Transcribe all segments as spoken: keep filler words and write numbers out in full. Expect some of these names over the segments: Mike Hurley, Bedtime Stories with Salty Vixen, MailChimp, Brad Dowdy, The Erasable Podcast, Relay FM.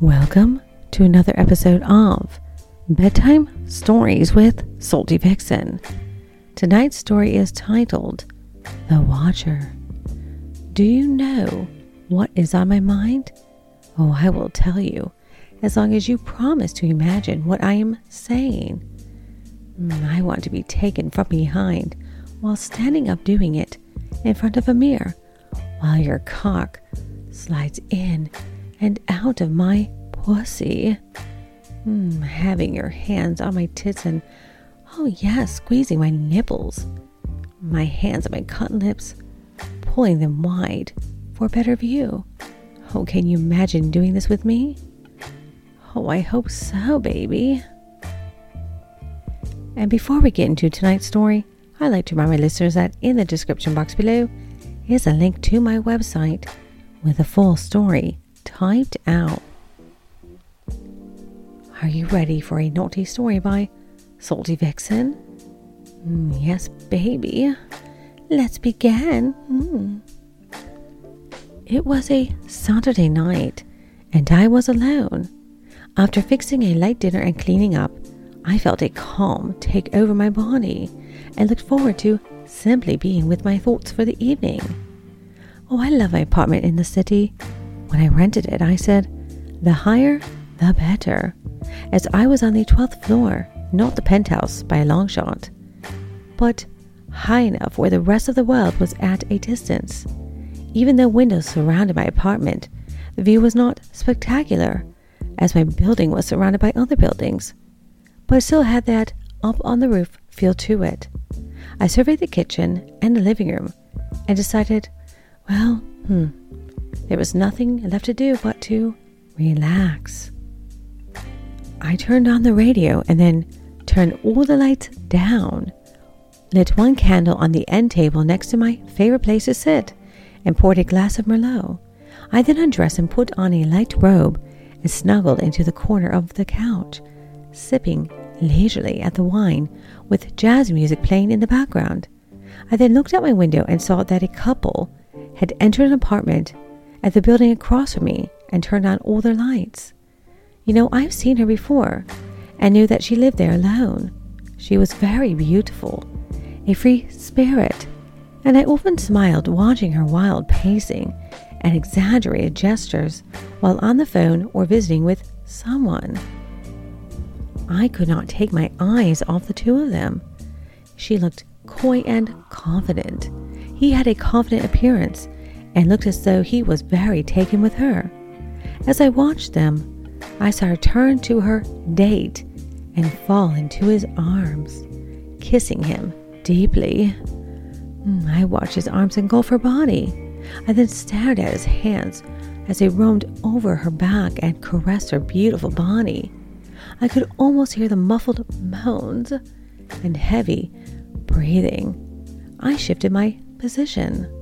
Welcome to another episode of Bedtime Stories with Salty Vixen. Tonight's story is titled, The Watcher. Do you know what is on my mind? Oh, I will tell you, as long as you promise to imagine what I am saying. I want to be taken from behind while standing up doing it in front of a mirror while your cock slides in and out of my pussy. Mm, having your hands on my tits and, oh yeah, squeezing my nipples. My hands on my cut lips, pulling them wide for better view. Oh, can you imagine doing this with me? Oh, I hope so, baby. And before we get into tonight's story, I'd like to remind my listeners that in the description box below is a link to my website with a full story typed out. Are you ready for a naughty story by Salty Vixen? Mm, yes, baby. Let's begin. Mm. It was a Saturday night, and I was alone. After fixing a light dinner and cleaning up, I felt a calm take over my body and looked forward to simply being with my thoughts for the evening. Oh, I love my apartment in the city. When I rented it, I said, the higher, the better, as I was on the twelfth floor, not the penthouse by a long shot, but high enough where the rest of the world was at a distance. Even though windows surrounded my apartment, the view was not spectacular, as my building was surrounded by other buildings, but it still had that up-on-the-roof feel to it. I surveyed the kitchen and the living room and decided, well, hmm, there was nothing left to do but to relax. I turned on the radio and then turned all the lights down, lit one candle on the end table next to my favorite place to sit, and poured a glass of Merlot. I then undressed and put on a light robe and snuggled into the corner of the couch, sipping leisurely at the wine with jazz music playing in the background. I then looked out my window and saw that a couple had entered an apartment at the building across from me and turned on all their lights. You know, I've seen her before and knew that she lived there alone. She was very beautiful, a free spirit, and I often smiled watching her wild pacing and exaggerated gestures while on the phone or visiting with someone. I could not take my eyes off the two of them. She looked coy and confident. He had a confident appearance and looked as though he was very taken with her. As I watched them, I saw her turn to her date and fall into his arms, kissing him deeply. I watched his arms engulf her body. I then stared at his hands as they roamed over her back and caressed her beautiful body. I could almost hear the muffled moans and heavy breathing. I shifted my position.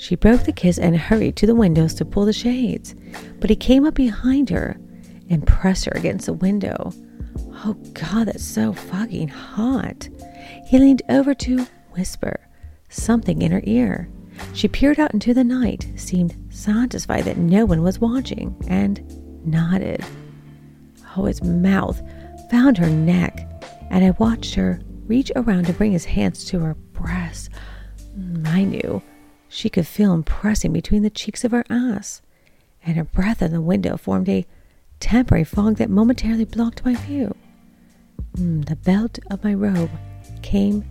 She broke the kiss and hurried to the windows to pull the shades, but he came up behind her and pressed her against the window. Oh God, that's so fucking hot. He leaned over to whisper something in her ear. She peered out into the night, seemed satisfied that no one was watching, and nodded. Oh, his mouth found her neck, and I watched her reach around to bring his hands to her breast. I knew she could feel him pressing between the cheeks of her ass, and her breath in the window formed a temporary fog that momentarily blocked my view. The belt of my robe came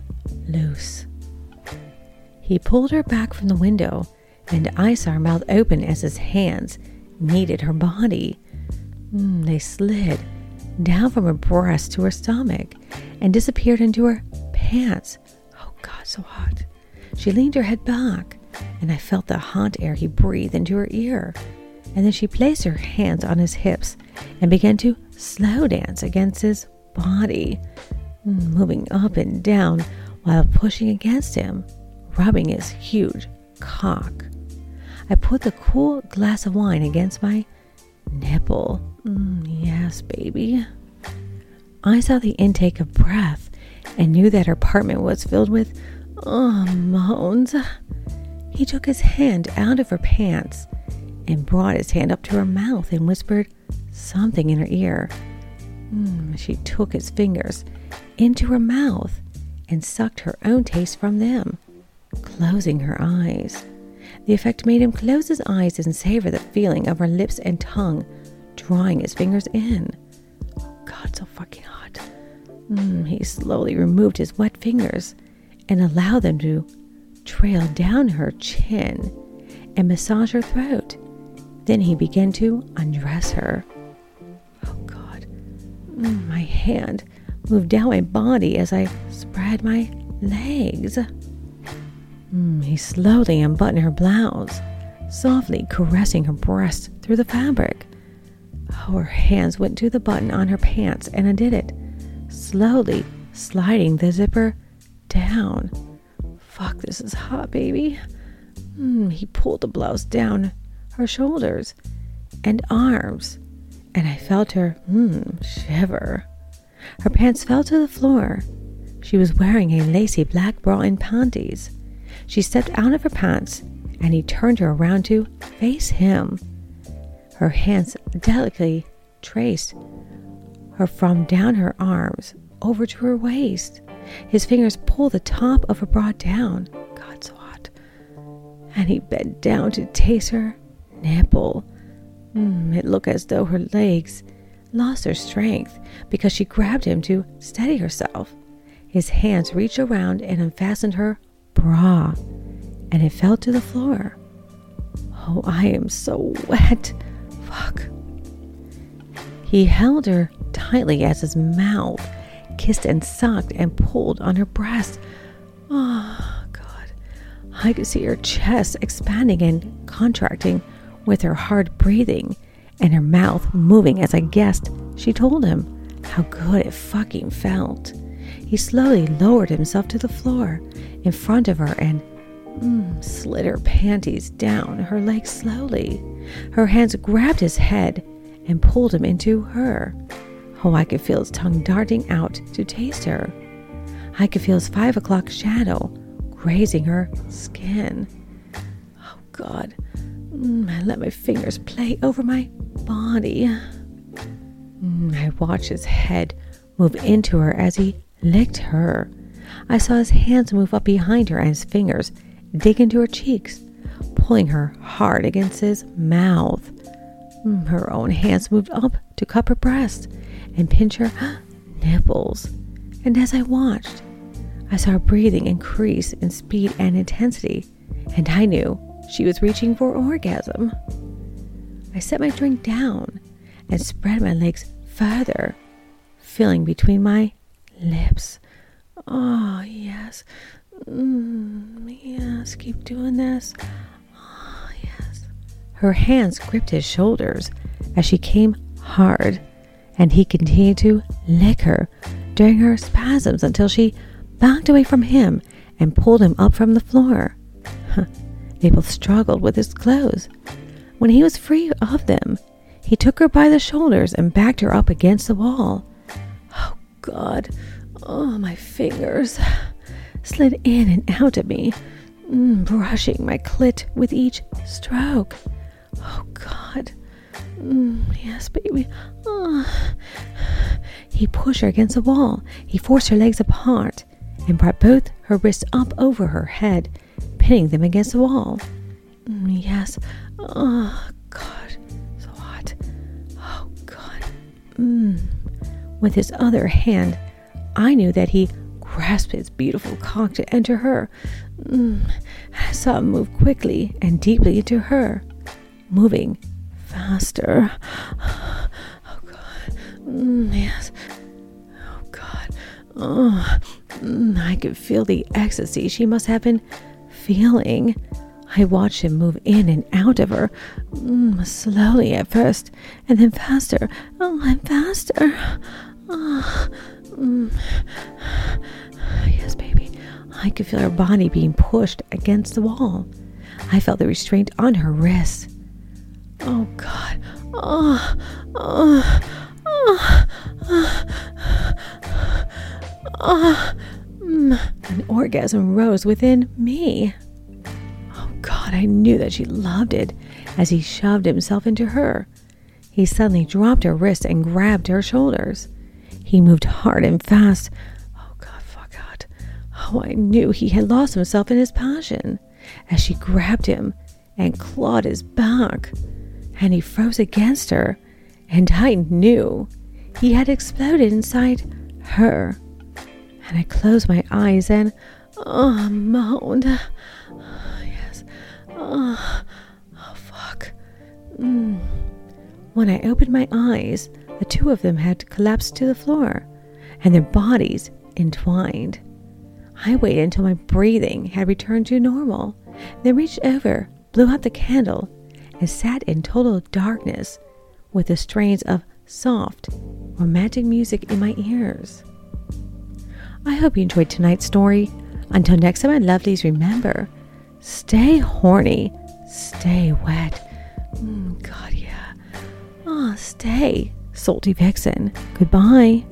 loose. He pulled her back from the window, and I saw her mouth open as his hands kneaded her body. Mm, they slid down from her breast to her stomach and disappeared into her pants. Oh God, so hot. She leaned her head back, and I felt the hot air he breathed into her ear. And then she placed her hands on his hips and began to slow dance against his body, mm, moving up and down while pushing against him, rubbing his huge cock. I put the cool glass of wine against my nipple. Mm, yes, baby. I saw the intake of breath and knew that her apartment was filled with oh, moans. He took his hand out of her pants and brought his hand up to her mouth and whispered something in her ear. Mm, she took his fingers into her mouth and sucked her own taste from them, closing her eyes. The effect made him close his eyes and savor the feeling of her lips and tongue, drawing his fingers in. Oh God, so fucking hot. Mm, he slowly removed his wet fingers and allowed them to trail down her chin and massage her throat. Then he began to undress her. Oh God, mm, my hand moved down my body as I spread my legs. Mm, he slowly unbuttoned her blouse, softly caressing her breasts through the fabric. Oh, her hands went to the button on her pants and undid it, slowly sliding the zipper down. Fuck, this is hot, baby. Mm, he pulled the blouse down her shoulders and arms, and I felt her mm, shiver. Her pants fell to the floor. She was wearing a lacy black bra and panties. She stepped out of her pants, and he turned her around to face him. Her hands delicately traced her from down her arms over to her waist. His fingers pulled the top of her bra down. God, so hot. And he bent down to taste her nipple. Mm, it looked as though her legs lost her strength because she grabbed him to steady herself. His hands reached around and unfastened her bra, and it fell to the floor. Oh, I am so wet. Fuck. He held her tightly as his mouth kissed and sucked and pulled on her breast. Oh, God. I could see her chest expanding and contracting with her hard breathing and her mouth moving as I guessed she told him how good it fucking felt. He slowly lowered himself to the floor in front of her and mm, slid her panties down her legs slowly. Her hands grabbed his head and pulled him into her. Oh, I could feel his tongue darting out to taste her. I could feel his five o'clock shadow grazing her skin. Oh, God. Mm, I let my fingers play over my body. Mm, I watched his head move into her as he licked her. I saw his hands move up behind her and his fingers dig into her cheeks, pulling her hard against his mouth. Her own hands moved up to cup her breast and pinch her nipples. And as I watched, I saw her breathing increase in speed and intensity, and I knew she was reaching for orgasm. I set my drink down and spread my legs further, feeling between my lips. Oh, yes. Mm, yes, keep doing this. Oh, yes. Her hands gripped his shoulders as she came hard, and he continued to lick her during her spasms until she backed away from him and pulled him up from the floor. They both struggled with his clothes. When he was free of them, he took her by the shoulders and backed her up against the wall. Oh, God. Oh, my fingers slid in and out of me, brushing my clit with each stroke. Oh, God. Yes, baby. Oh. He pushed her against the wall. He forced her legs apart and brought both her wrists up over her head, pinning them against the wall. Yes. Oh, God. So hot. Oh, God. Mm. With his other hand, I knew that he grasped his beautiful cock to enter her. Mm. I saw him move quickly and deeply into her, moving faster. Oh, God. Mm, yes. Oh, God. Oh, mm, I could feel the ecstasy she must have been feeling. I watched him move in and out of her, mm, slowly at first, and then faster. Oh, and faster. Oh, mm. Yes, baby. I could feel her body being pushed against the wall. I felt the restraint on her wrist. Oh, God. Oh, oh, oh, oh, oh. Mm. An orgasm rose within me. Oh, God, I knew that she loved it as he shoved himself into her. He suddenly dropped her wrists and grabbed her shoulders. He moved hard and fast. Oh, God, fuck, God. Oh, I knew he had lost himself in his passion. As she grabbed him and clawed his back, and he froze against her, and I knew he had exploded inside her. And I closed my eyes and, oh, moaned. Oh, yes. Oh, oh fuck. Mm. When I opened my eyes, the two of them had collapsed to the floor, and their bodies entwined. I waited until my breathing had returned to normal, then reached over, blew out the candle, and sat in total darkness with the strains of soft, romantic music in my ears. I hope you enjoyed tonight's story. Until next time, my lovelies, remember, stay horny, stay wet. Mm, God, yeah. Ah, oh, stay Salty Vixen. Goodbye.